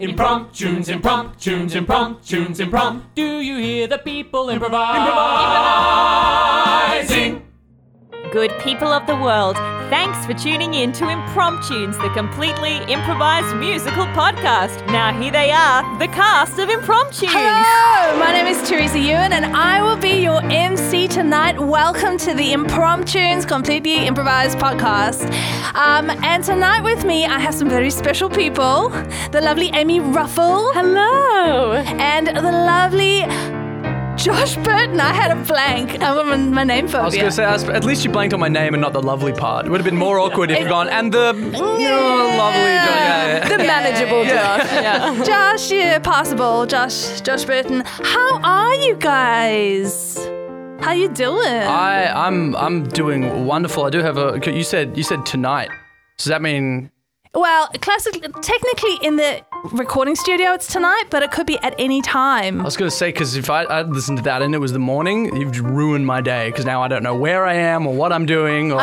Impromptunes, impromptunes, impromptunes, impromptunes. Do you hear the people improvising? Good people of the world, thanks for tuning in to Impromptunes, the completely improvised musical podcast. Now here they are, the cast of Impromptunes. Hello, my name is Teresa Ewan and I will be your MC tonight. Welcome to the Impromptunes, completely improvised podcast. And tonight with me, I have some very special people. The lovely Amy Ruffell. Hello. And the lovely Josh Burton. I had a blank. My name phobia. I was going to say, at least you blanked on my name and not the lovely part. It would have been more awkward if you'd gone, and the lovely Josh. Yeah. The manageable Josh. Yeah. Josh, passable. Josh Burton. How are you guys? How you doing? I'm doing wonderful. I do have a... You said tonight. Does that mean... Well, technically in the recording studio it's tonight, but it could be at any time. I was going to say, because if I listened to that and it was the morning, you've ruined my day, because now I don't know where I am or what I'm doing. Or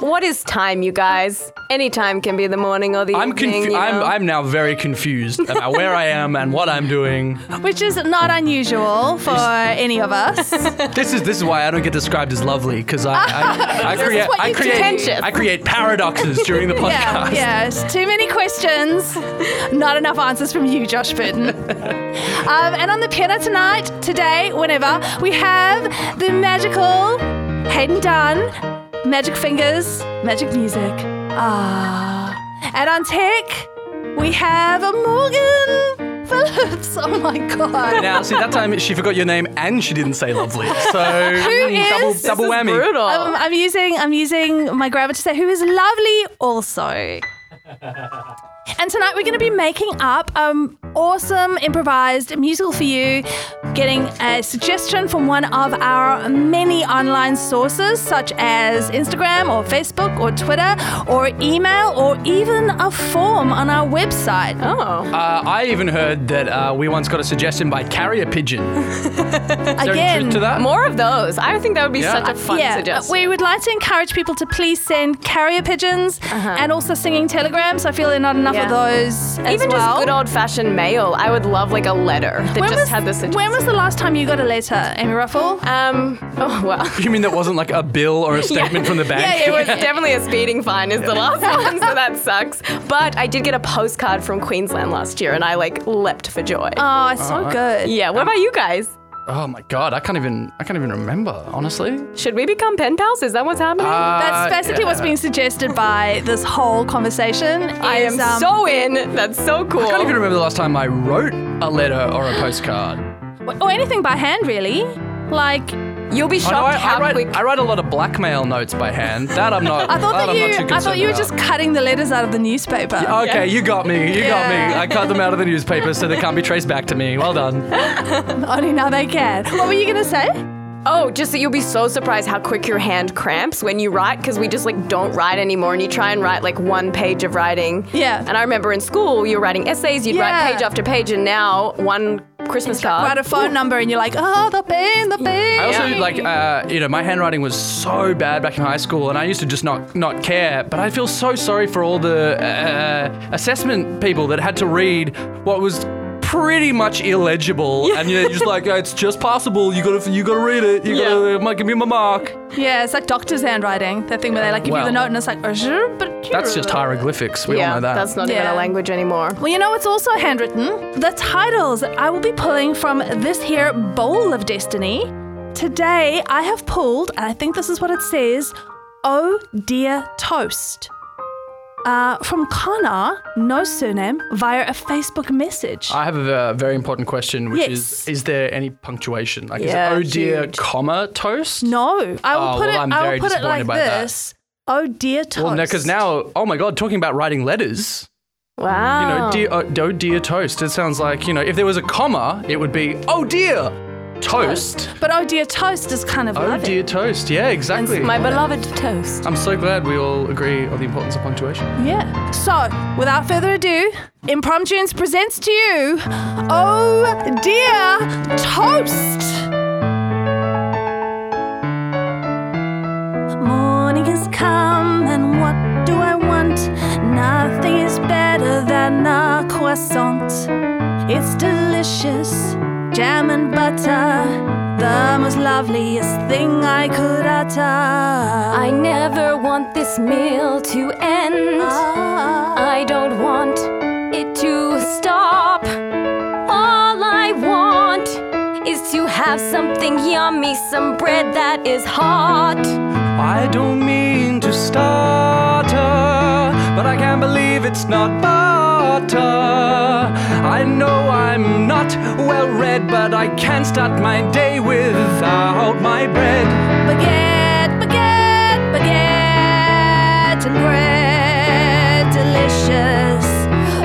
what is time, you guys? Any time can be the morning or the evening. I'm now very confused about where I am and what I'm doing. Which is not unusual for any of us. This is why I don't get described as lovely, because I create paradoxes during the podcast. Yes. Too many questions, not enough answers from you, Josh Burton. And on the piano today, whenever, we have the magical Hayden Dunn, magic fingers, magic music. And on tech, we have a Morgan Phillips. Oh my God. Now, see, that time she forgot your name and she didn't say lovely. So double whammy. Brutal. I'm using my grammar to say who is lovely also. And tonight we're going to be making up awesome improvised musical for you, getting a suggestion from one of our many online sources such as Instagram or Facebook or Twitter or email or even a form on our website. Oh. I even heard that we once got a suggestion by Carrier Pigeon. Again, truth to that? More of those. I think that would be such a fun suggestion. We would like to encourage people to please send carrier pigeons and also singing telegrams. I feel they're not enough of those as even well. Just good old-fashioned mail. I would love a letter that had this suggestion. When was the last time you got a letter, Amy Ruffell? Oh, well. You mean that wasn't a bill or a statement from the bank? Yeah, it was definitely a speeding fine is the last one, so that sucks. But I did get a postcard from Queensland last year and I leapt for joy. Oh, it's so good. Yeah, what about you guys? Oh my God, I can't even remember, honestly. Should we become pen pals? Is that what's happening? That's basically what's being suggested by this whole conversation. I am so in. That's so cool. I can't even remember the last time I wrote a letter or a postcard. Or anything by hand, really. You'll be shocked how quick. I write a lot of blackmail notes by hand. That I'm not. I thought you were just cutting the letters out of the newspaper. Okay, you got me. You got me. I cut them out of the newspaper so they can't be traced back to me. Well done. Only now they can. What were you going to say? Oh, just that you'll be so surprised how quick your hand cramps when you write, because we just don't write anymore, and you try and write one page of writing. Yeah. And I remember in school you were writing essays, you'd write page after page, and now one Christmas card. Write a phone number and you're the pain, the pain. I also my handwriting was so bad back in high school and I used to just not care, but I feel so sorry for all the assessment people that had to read what was pretty much illegible, and you're just it's just passable. You gotta read it. You gotta give me my mark. Yeah, it's doctor's handwriting. That thing where they give you the note and it's that's just hieroglyphics. We all know that. That's not even a language anymore. Well, it's also handwritten. The titles I will be pulling from this here bowl of destiny today. I have pulled, and I think this is what it says. Oh Dear Toast. From Connor, no surname, via a Facebook message. I have a very important question, which is there any punctuation? Is it, oh dear, comma, toast? No. I will put it like this. That. Oh dear, toast. Well, no, because now, oh my God, talking about writing letters. Wow. Oh dear, toast. It sounds if there was a comma, it would be, oh dear, toast. But oh dear, toast is kind of lovely. Oh dear, toast. Yeah, exactly. And my beloved toast. I'm so glad we all agree on the importance of punctuation. Yeah. So, without further ado, Impromptunes presents to you, Oh Dear Toast. Morning has come and what do I want? Nothing is better than banana croissant. It's delicious, jam and butter, the most loveliest thing I could utter. I never want this meal to end. I don't want it to stop. All I want is to have something yummy, some bread that is hot. I don't mean to stutter, but I can't believe it's not butter. I know I'm not well read, but I can't start my day without my bread. Baguette, baguette, baguette and bread, delicious.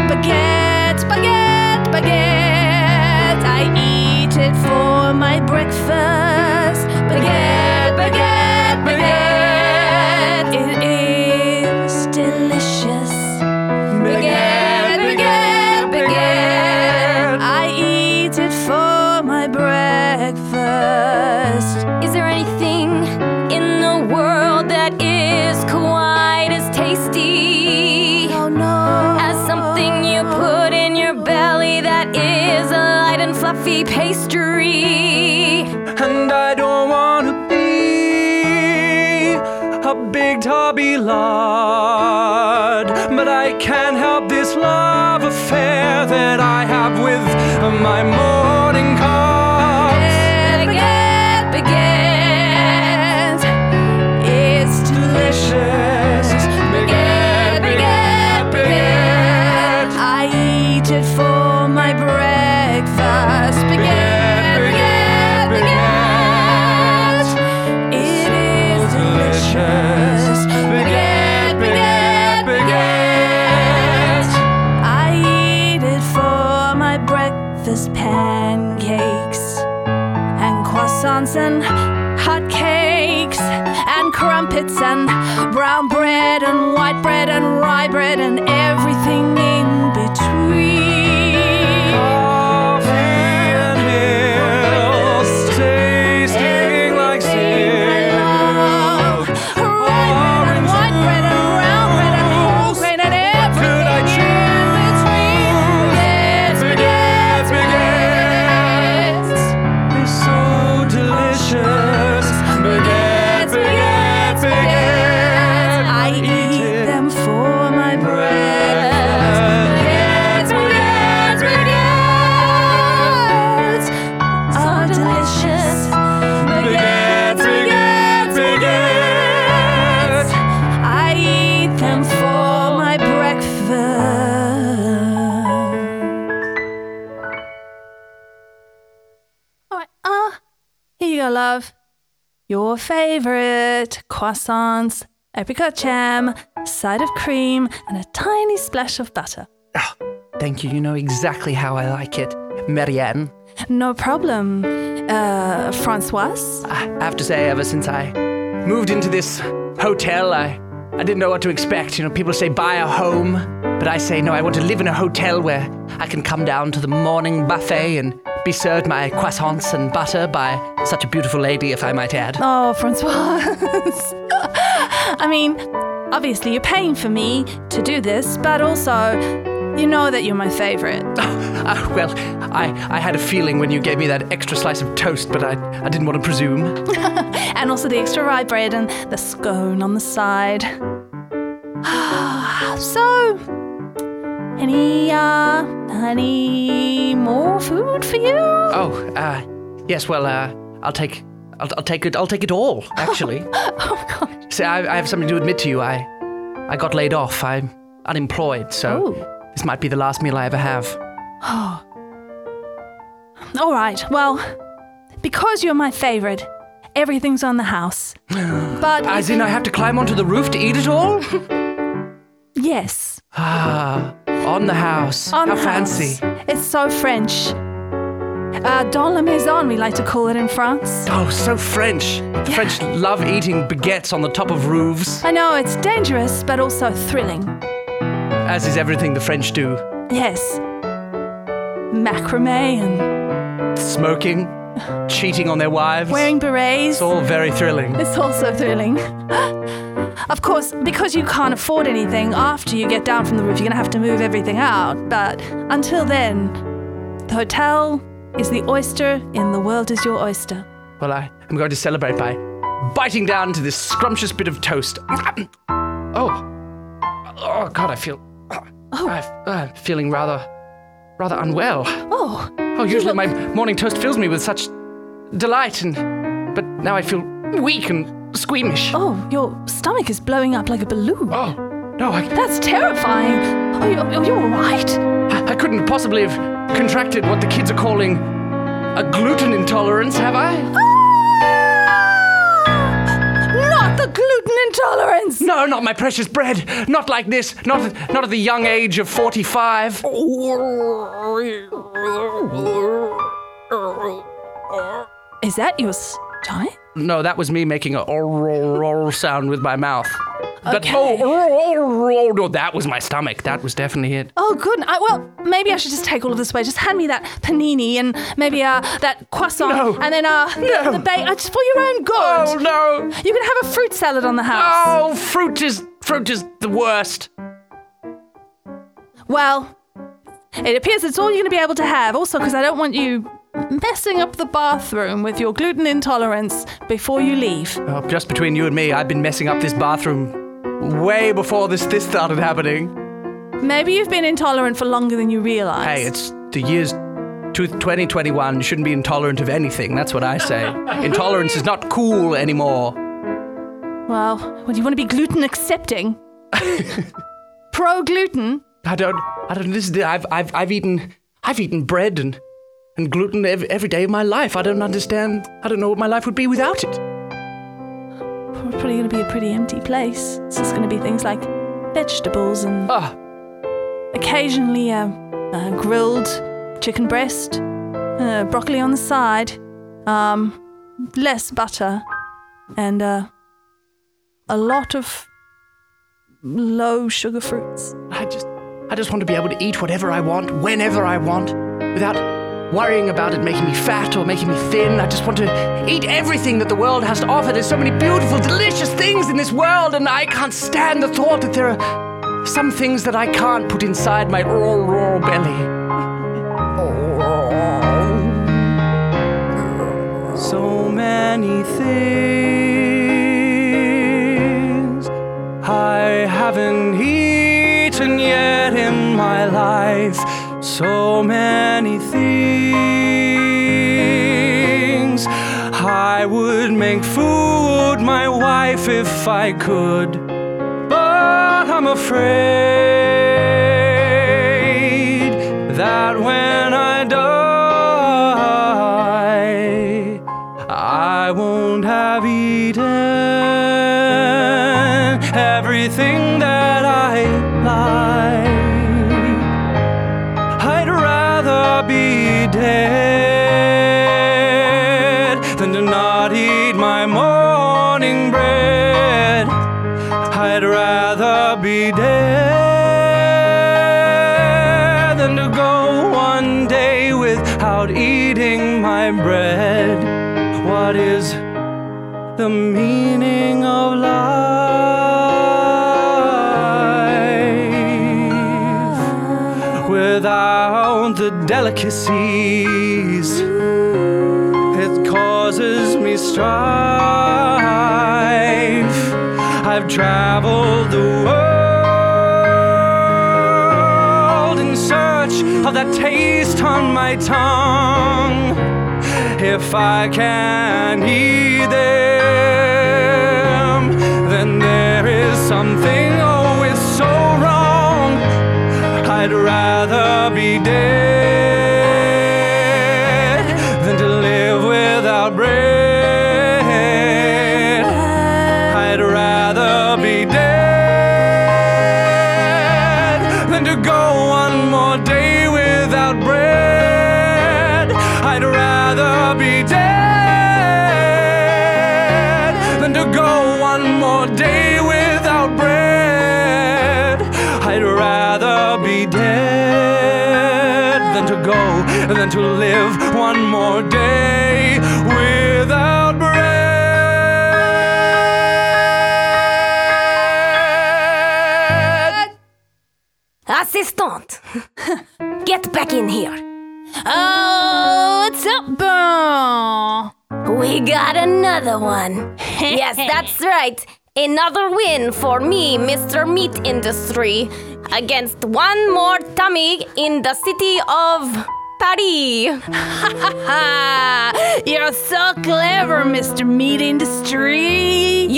Baguette, baguette, baguette, I eat it for my breakfast. Baguette, baguette, baguette, it is delicious. Baguette, baguette, baguette, I eat it for my breakfast. Is there anything in the world that is quite as tasty? Oh no. As something you put in your belly that is a light and fluffy pastry. And I don't want to be a big tubby lard, but I can't help this love affair that I have with my morning cups. Baguette, baguette, it's delicious. Baguette, baguette, baguette, I eat it for my breakfast. Baguette, baguette, baguette, it is delicious. Baguette, baguette, baguette, I eat it for my breakfast, pancakes and croissants and hot cakes and crumpets and brown bread and white bread and rye bread and everything in between. Coffee and hills, tasting like I sea. love rye bread and white bread and round bread and whole grain and everything I in between. Baguettes, baguettes, baguettes, It's so delicious. Baguette, baguette, baguette, I eat them for my breakfast. Baguettes, baguettes, baguettes, are delicious. Baguettes, baguettes, baguettes, I eat them for my breakfast. Alright, here you go, love. Your favorite croissants, apricot jam, side of cream, and a tiny splash of butter. Ah, thank you, you know exactly how I like it, Marianne. No problem, Francoise. I have to say, ever since I moved into this hotel, I didn't know what to expect. You know, people say buy a home, but I say no, I want to live in a hotel where I can come down to the morning buffet and be served my croissants and butter by such a beautiful lady, if I might add. Oh, Francoise. I mean, obviously you're paying for me to do this, but also you know that you're my favorite. Well, I had a feeling when you gave me that extra slice of toast, but I didn't want to presume. And also the extra rye bread and the scone on the side. So, any more food for you? Oh, yes. Well, I'll take it all. Actually, Oh God. see, I have something to admit to you. I got laid off. I'm unemployed, so Ooh. This might be the last meal I ever have. Oh. All right. Well, because you're my favorite, everything's on the house. But As in, I have to climb onto the roof to eat it all? yes. Ah, on the house. On How the fancy. House. It's so French. Dans la maison, we like to call it in France. Oh, so French. The French love eating baguettes on the top of roofs. I know, it's dangerous, but also thrilling. As is everything the French do. Yes. Macrame and... smoking, cheating on their wives. Wearing berets. It's all very thrilling. It's also thrilling. Of course, because you can't afford anything, after you get down from the roof, you're going to have to move everything out. But until then, the hotel is the oyster and the world is your oyster. Well, I am going to celebrate by biting down to this scrumptious bit of toast. Oh, God, I'm feeling rather unwell. Oh, usually my morning toast fills me with such delight, but now I feel weak and squeamish. Oh, your stomach is blowing up like a balloon. Oh, no, that's terrifying. Are you all right? I couldn't possibly have contracted what the kids are calling a gluten intolerance, have I? Not the gluten intolerance! No, not my precious bread. Not like this. Not at the young age of 45. Is that your stomach? No, that was me making a sound with my mouth. But okay. No, that was my stomach. That was definitely it. Oh, good. Maybe I should just take all of this away. Just hand me that panini and maybe that croissant. No. And then the bake. Just for your own good. Oh, no. You can have a fruit salad on the house. Oh, fruit is the worst. Well, it appears it's all you're going to be able to have. Also, because I don't want you messing up the bathroom with your gluten intolerance before you leave. Oh, just between you and me, I've been messing up this bathroom way before this started happening. Maybe you've been intolerant for longer than you realise. Hey, it's the years 2021. You shouldn't be intolerant of anything. That's what I say. Intolerance is not cool anymore. Well, do you want to be gluten accepting? Pro gluten? I don't. Listen, I've eaten bread and gluten every day of my life. I don't understand. I don't know what my life would be without it. Probably going to be a pretty empty place. It's just going to be things like vegetables and occasionally grilled chicken breast, broccoli on the side, less butter, and a lot of low sugar fruits. I just want to be able to eat whatever I want, whenever I want, without worrying about it making me fat or making me thin. I just want to eat everything that the world has to offer. There's so many beautiful, delicious things in this world, and I can't stand the thought that there are some things that I can't put inside my raw belly. So many things I haven't eaten yet in my life. So many things I would make food my wife if I could, but I'm afraid that when I die I won't have eaten everything that I like. Than to not eat my morning bread. I'd rather be dead than to go one day without eating my bread. What is the meaning of life without the delicacies? It causes me strife. I've traveled the world in search of that taste on my tongue. If I can eat them, then there is something always so wrong. I'd rather be dead than to live without bread. I'd rather be dead than to go one more day without bread. I'd rather be dead than to go one more day without bread. I'd rather be dead than to go, than to live one more day without bread. assistant. Get back in here. Oh, what's up, Bon? We got another one. Yes, that's right. Another win for me, Mr. Meat Industry, against one more tummy in the city of Paris. You're so clever, Mr. Meat Industry.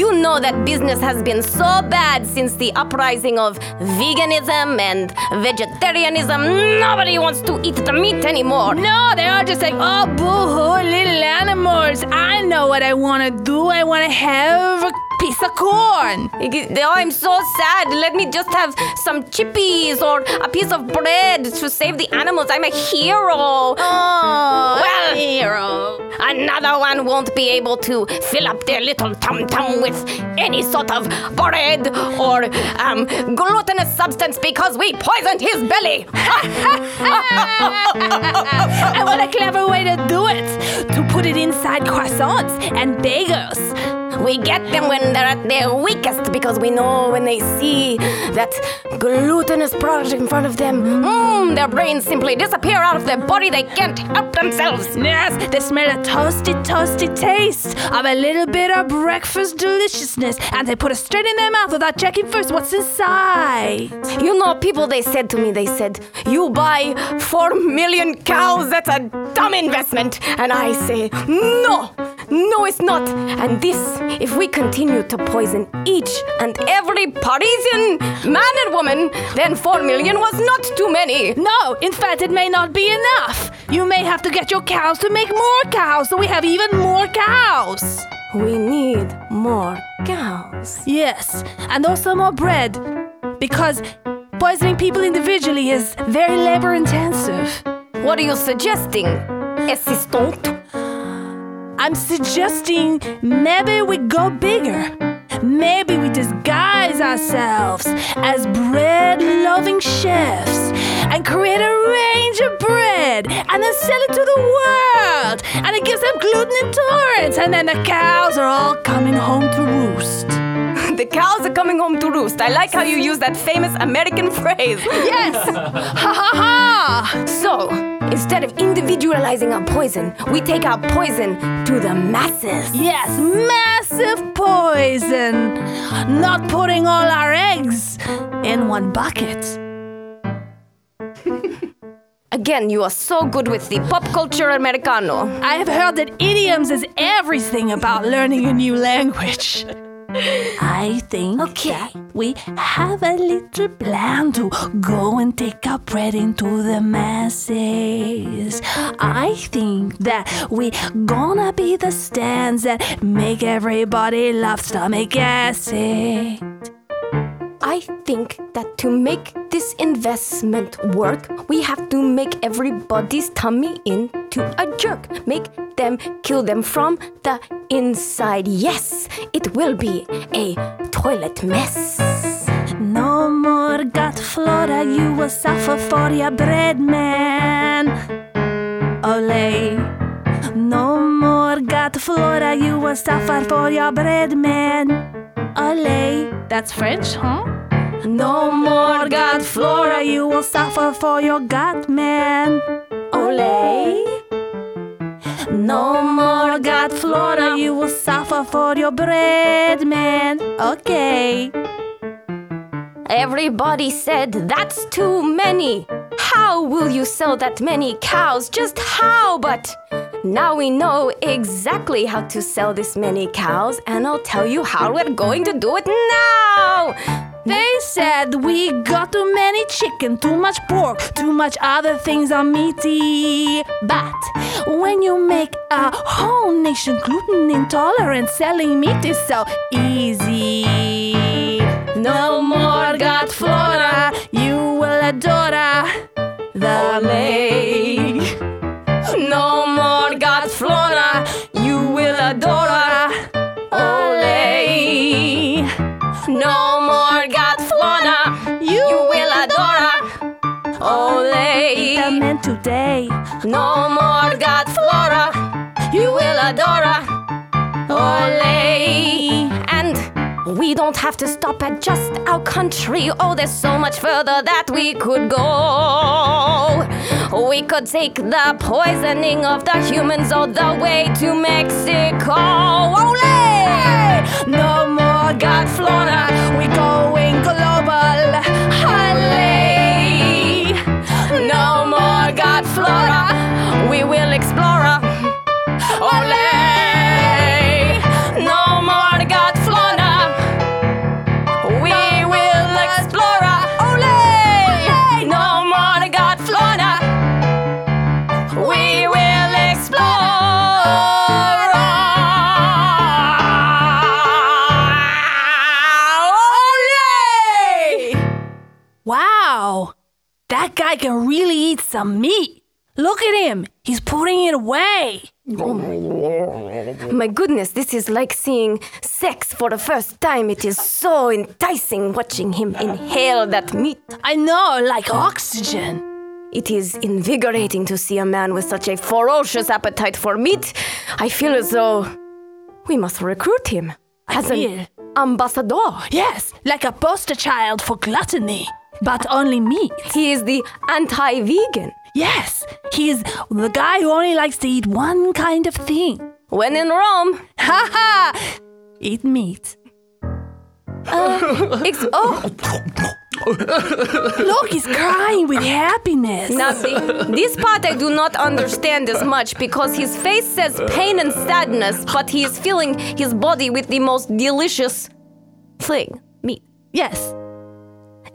You know that business has been so bad since the uprising of veganism and vegetarianism. Nobody wants to eat the meat anymore. No, they are just like, oh, boo-hoo, little animals. I know what I want to do. I want to have a piece of corn. Oh, I'm so sad. Let me just have some chippies or a piece of bread to save the animals. I'm a hero. Oh, well, a hero. Another one won't be able to fill up their little tum-tum with any sort of bread or glutinous substance because we poisoned his belly. And what a clever way to do it. To put it inside croissants and bagels. We get them when they're at their weakest because we know when they see that glutinous product in front of them, their brains simply disappear out of their body. They can't help themselves. Yes, they smell a toasty taste of a little bit of breakfast deliciousness, and they put it straight in their mouth without checking first what's inside. You know, people, they said to me, they said, you buy 4 million cows, that's a dumb investment. And I say, no, it's not. And this, if we continue to poison each and every Parisian man and woman, then 4 million was not too many. No, in fact, it may not be enough. You may have to get your cows to make more cows, so we have even more cows. We need more cows. Yes, and also more bread, because poisoning people individually is very labor intensive. What are you suggesting, assistant? I'm suggesting maybe we go bigger. Maybe we disguise ourselves as bread-loving chefs and create a range of bread and then sell it to the world. And it gives them gluten intolerance. And then the cows are all coming home to roost. The cows are coming home to roost. I like how you use that famous American phrase. Yes! Ha ha ha! So, instead of individualizing our poison, we take our poison to the masses. Yes, massive poison. Not putting all our eggs in one bucket. Again, you are so good with the pop culture Americano. I have heard that idioms is everything about learning a new language. I think that we have a little plan to go and take our bread into the masses. I think that we gonna be the stands that make everybody love stomach acid. I think that to make this investment work, we have to make everybody's tummy into a jerk. Make them, kill them from the inside. Yes, it will be a toilet mess. No more gut flora, you will suffer for your bread, man. Olay. No more gut flora, you will suffer for your bread, man. Olay. That's French, huh? No more gut flora, you will suffer for your gut, man. Olay. No more gut flora, you will suffer for your bread, man. Okay. Everybody said that's too many. How will you sell that many cows? Just how? But now we know exactly how to sell this many cows, and I'll tell you how we're going to do it now. They said we got too many chicken, too much pork, too much other things are meaty. But when you make a whole nation gluten intolerant, selling meat is so easy. No more gut flora, you will adore the lay. No more gut flora, you will adore Olay. No. Today, no more gut flora, you will adore Olay. And We don't have to stop at just our country. Oh, there's so much further that we could go. We could take the poisoning of the humans all the way to Mexico. Ole! No more God Flora, we going global. Hallelujah! No more God Flora, we will explore. Ole! That guy can really eat some meat. Look at him. He's putting it away. My goodness, this is like seeing sex for the first time. It is so enticing watching him inhale that meat. I know, like oxygen. It is invigorating to see a man with such a ferocious appetite for meat. I feel as though we must recruit him as an ambassador. Yes, like a poster child for gluttony. But only meat. He is the anti-vegan. Yes, he is the guy who only likes to eat one kind of thing. When in Rome, ha ha, eat meat. Look, he's crying with happiness. Now see, this part I do not understand as much because his face says pain and sadness, but he is filling his body with the most delicious thing, meat. Yes.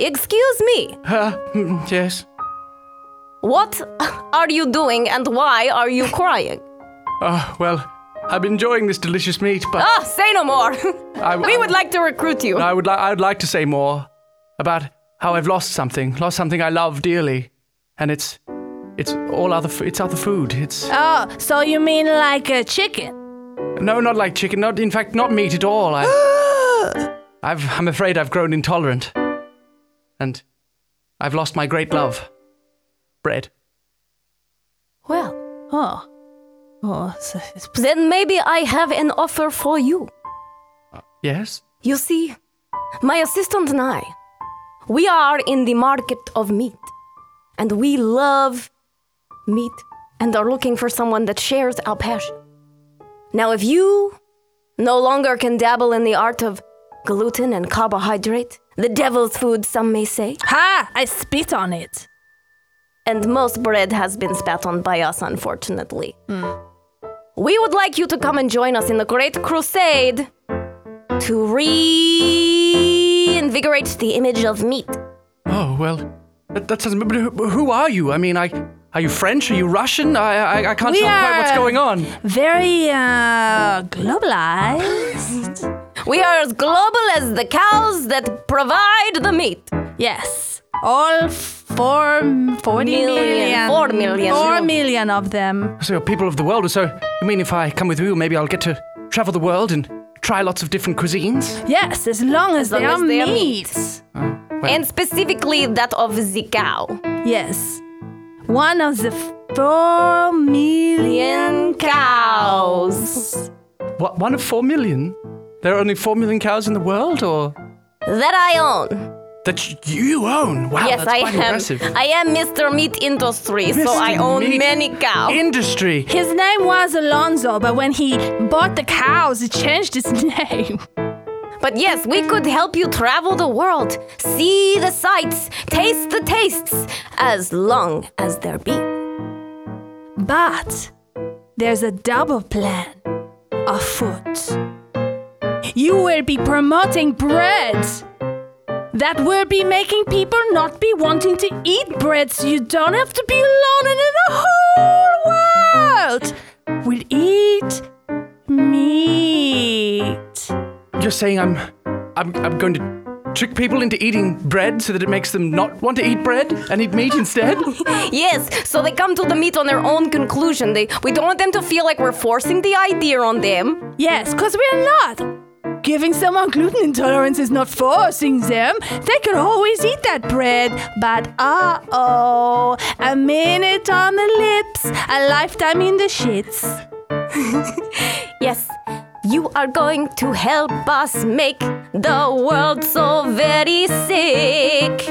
Excuse me. Yes? What are you doing and why are you crying? Well, I'm enjoying this delicious meat, but... say no more. We would like to recruit you. I would like to say more about how I've lost something I love dearly. And it's other food. It's... Oh, so you mean like a chicken? No, not like chicken. In fact, not meat at all. I'm afraid I've grown intolerant. And I've lost my great love, bread. Well, then maybe I have an offer for you. Yes? You see, my assistant and I, we are in the market of meat. And we love meat and are looking for someone that shares our passion. Now, if you no longer can dabble in the art of gluten and carbohydrate, the devil's food, some may say. Ha! I spit on it. And most bread has been spat on by us, unfortunately. We would like you to come and join us in the great crusade to reinvigorate the image of meat. Oh, well, that sounds... But who are you? I mean, are you French? Are you Russian? I can't tell quite what's going on. Very, globalized... We are as global as the cows that provide the meat. Yes. All 4 million of them. So people of the world. So you mean if I come with you, maybe I'll get to travel the world and try lots of different cuisines? Yes, as long as they are meats. Well. And specifically that of the cow. Yes. One of the 4 million cows. What? One of 4 million? There are only 4 million cows in the world, or? That I own. That you own? Wow, yes, that's quite impressive. I am Mr. Meat Industry, Mr. so I own Meat many cows. Industry. His name was Alonso, but when he bought the cows, he changed his name. But yes, we could help you travel the world, see the sights, taste the tastes, as long as there be. But there's a double plan afoot. You will be promoting bread. That will be making people not be wanting to eat bread, so you don't have to be alone and in the whole world. We'll eat meat. You're saying I'm going to trick people into eating bread so that it makes them not want to eat bread and eat meat instead? Yes, so they come to the meat on their own conclusion. We don't want them to feel like we're forcing the idea on them. Yes, because we're not. Giving someone gluten intolerance is not forcing them. They can always eat that bread. But uh-oh, a minute on the lips, a lifetime in the shits. Yes, you are going to help us make The world's so very sick.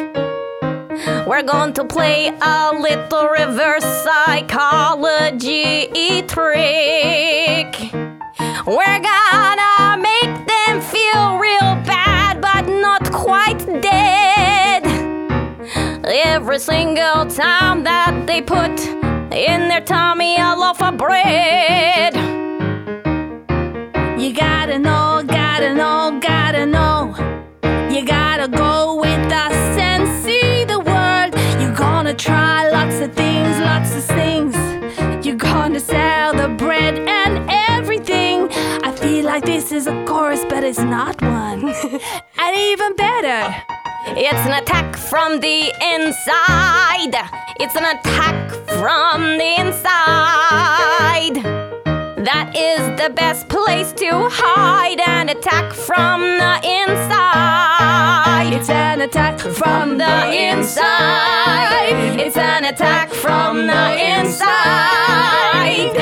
We're going to play a little reverse psychology trick. We're gonna make them feel real bad, but not quite dead. Every single time that they put in their tummy a loaf of bread. You gotta know, gotta know, gotta know. You gotta go with us and see the world. You're gonna try lots of things, lots of things. You're gonna sell the bread and everything. I feel like this is a chorus, but it's not one. And even better, it's an attack from the inside. It's an attack from the inside. That is the best place to hide. An attack from the inside. It's an attack from the inside. It's an attack from the inside.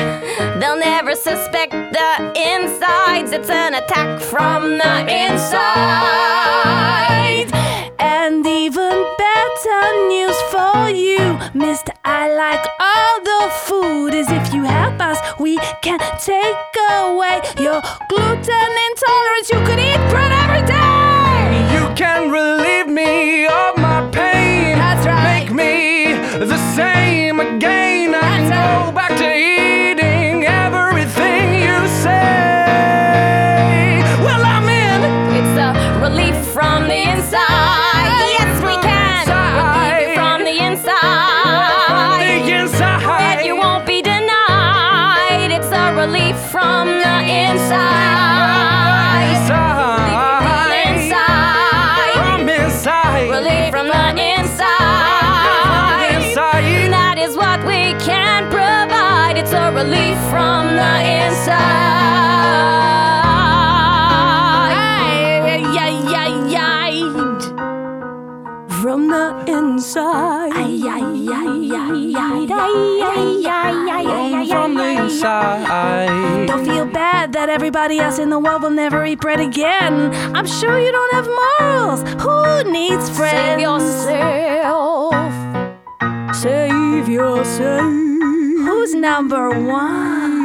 They'll never suspect the insides. It's an attack from the inside. And even better news for you, Mr. I like all the food. Is if you help us, we can take away your gluten intolerance. You can eat bread every day. You can relieve me of my pain. That's right. Make me the same again. That's I go back to eating everything you say. Well, I'm in. It's a relief from the inside. From the inside. From the inside. Relief from the inside. That is what we can provide. It's a relief from the inside. From the inside. From the inside. Don't feel bad that everybody else in the world will never eat bread again. I'm sure you don't have morals. Who needs friends? Save yourself. Save yourself. Who's number one?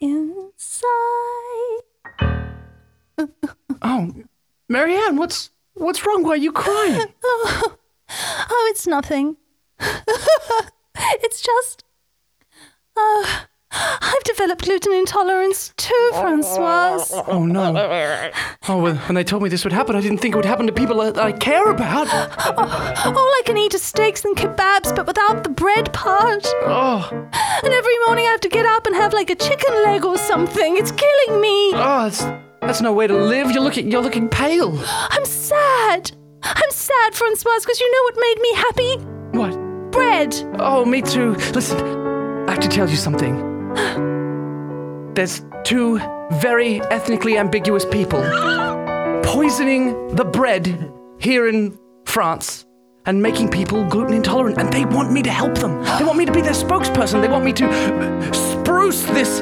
Inside. Oh, Marianne, what's wrong? Why are you crying? Oh, it's nothing. It's just... I've developed gluten intolerance too, Francoise. Oh, no. Oh, when they told me this would happen, I didn't think it would happen to people that I care about. Oh, all I can eat is steaks and kebabs, but without the bread part. Oh. And every morning I have to get up and have like a chicken leg or something. It's killing me. Oh, that's no way to live. You're looking pale. I'm sad. I'm sad, Francoise, because you know what made me happy? What? Bread. Oh, me too. Listen, I have to tell you something. There's two very ethnically ambiguous people poisoning the bread here in France and making people gluten intolerant, and they want me to help them. They want me to be their spokesperson. They want me to spruce this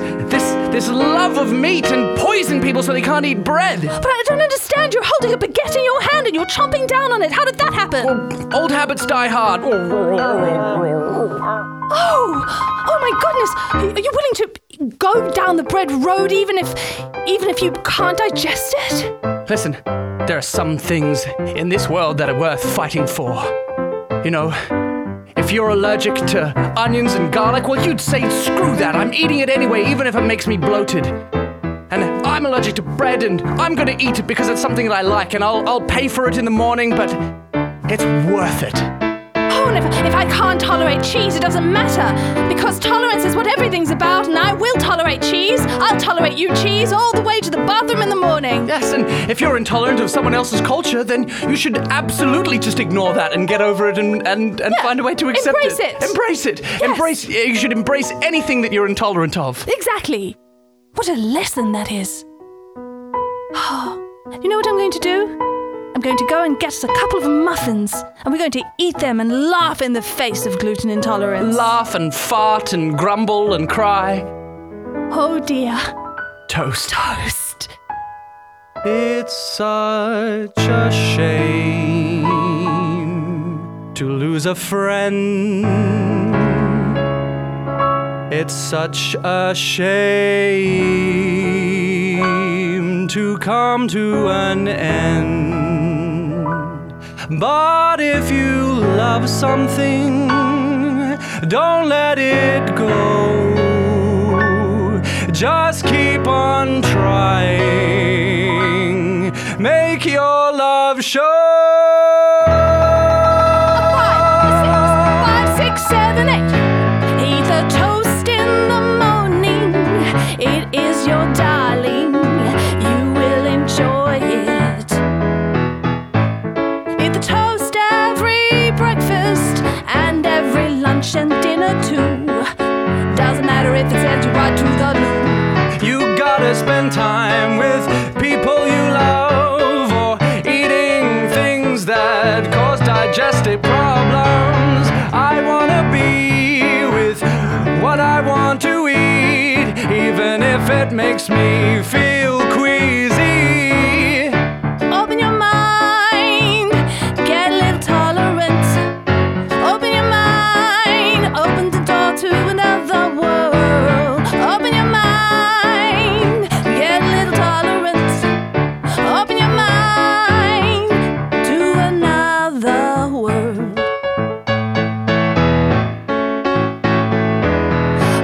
love of meat and poison people so they can't eat bread. But I don't understand. You're holding a baguette in your hand and you're chomping down on it. How did that happen? Oh, old habits die hard. Oh, my goodness. Are you willing to go down the bread road even if you can't digest it? Listen, there are some things in this world that are worth fighting for. You know, if you're allergic to onions and garlic, well, you'd say, screw that, I'm eating it anyway, even if it makes me bloated. And I'm allergic to bread, and I'm going to eat it because it's something that I like, and I'll pay for it in the morning, but it's worth it. Oh, and if I can't tolerate cheese, it doesn't matter, because tolerance is what everything's about, and I will tolerate cheese. I'll tolerate you, cheese, all the way to the bathroom in the morning. Yes, and if you're intolerant of someone else's culture, then you should absolutely just ignore that and get over it and find a way to accept it. Embrace it. Yes. You should embrace anything that you're intolerant of. Exactly. What a lesson that is. You know what I'm going to do? I'm going to go and get us a couple of muffins, and we're going to eat them and laugh in the face of gluten intolerance. Laugh and fart and grumble and cry. Oh dear. Toast. It's such a shame to lose a friend. It's such a shame to come to an end. But if you love something, don't let it go. Just keep on trying. Make your love show. 5, 6, 5, 6, 7, 8. Eat the toast in the morning. It is your darling. You will enjoy it. Eat the toast every breakfast and every lunch and dinner too. Doesn't matter if it's empty right to the moon. You gotta spend time with people you love, or eating things that cause digestive problems. I wanna be with what I want to eat, even if it makes me feel queasy. Open your mind, get a little tolerant. Open your mind, open the door to another world. Open your mind, get a little tolerant. Open your mind to another world.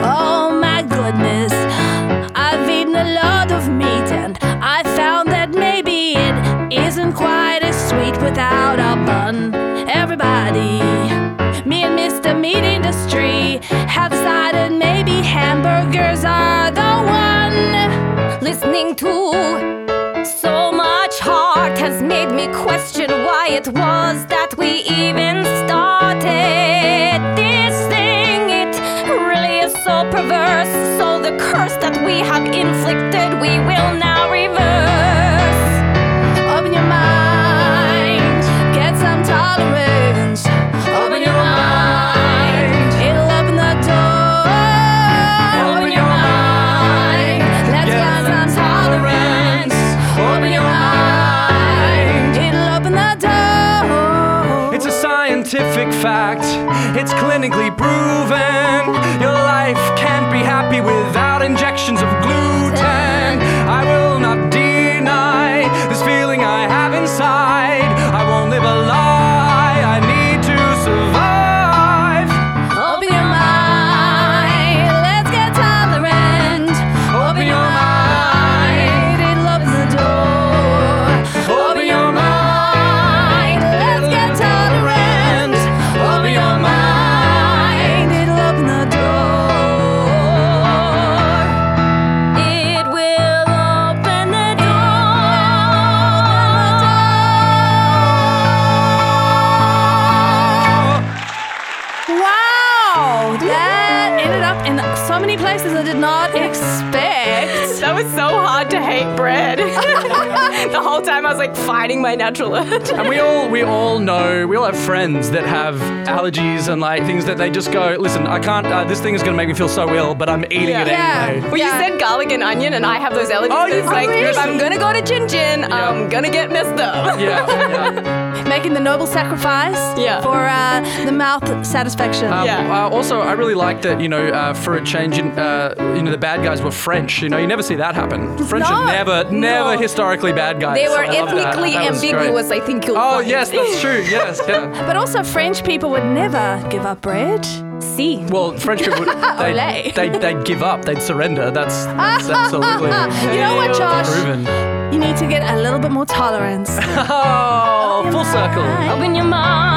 Oh my goodness, I've eaten a lot of meat and I found that maybe it isn't quite as sweet without a bun. Everybody, me and Mr. Meat Industry have decided maybe hamburgers are the one. Listening to so much heart has made me question why it was that we even started this thing. It really is so perverse. So the curse that we have inflicted, we will now reverse. Open your mind, get some tolerance. Open your mind, it'll open the door. Open your mind, let's get some tolerance. Open your mind, it'll open the door. It's a scientific fact, it's clinically proven. Your life can't be happy without injections of gluten. I will not deny this feeling I have inside. I won't live a lie, I need to survive. Open your mind, let's get tolerant. Open your mind, it'll open the door. Open your mind, let's get tolerant. Open your mind, it'll open the door. It will open the door. Wow! That ended up in so many places I did not expect. That was so hard to hate bread. The whole time I was like fighting my natural urge. And we all know, we all have friends that have allergies and like things that they just go, listen, I can't, this thing is going to make me feel so ill, but I'm eating it anyway. Well, you said garlic and onion, and I have those allergies. Oh, you It's like, really? if I'm gonna go to Gin Gin, I'm gonna get messed up. Yeah. Making the noble sacrifice Yeah. for the mouth satisfaction. Also, I really like that, you know, for a change in, you know, the bad guys were French. You know, you never see that happen. French are never historically bad guys. They were ethnically ambiguous, I think you'll find. Oh, yes, that's true. Yes, yeah. But also, French people would never give up bread. See. Well, French people, they'd give up. They'd surrender. That's absolutely You know what, Josh? Proven. You need to get a little bit more tolerance. Oh, full circle. Open your mind.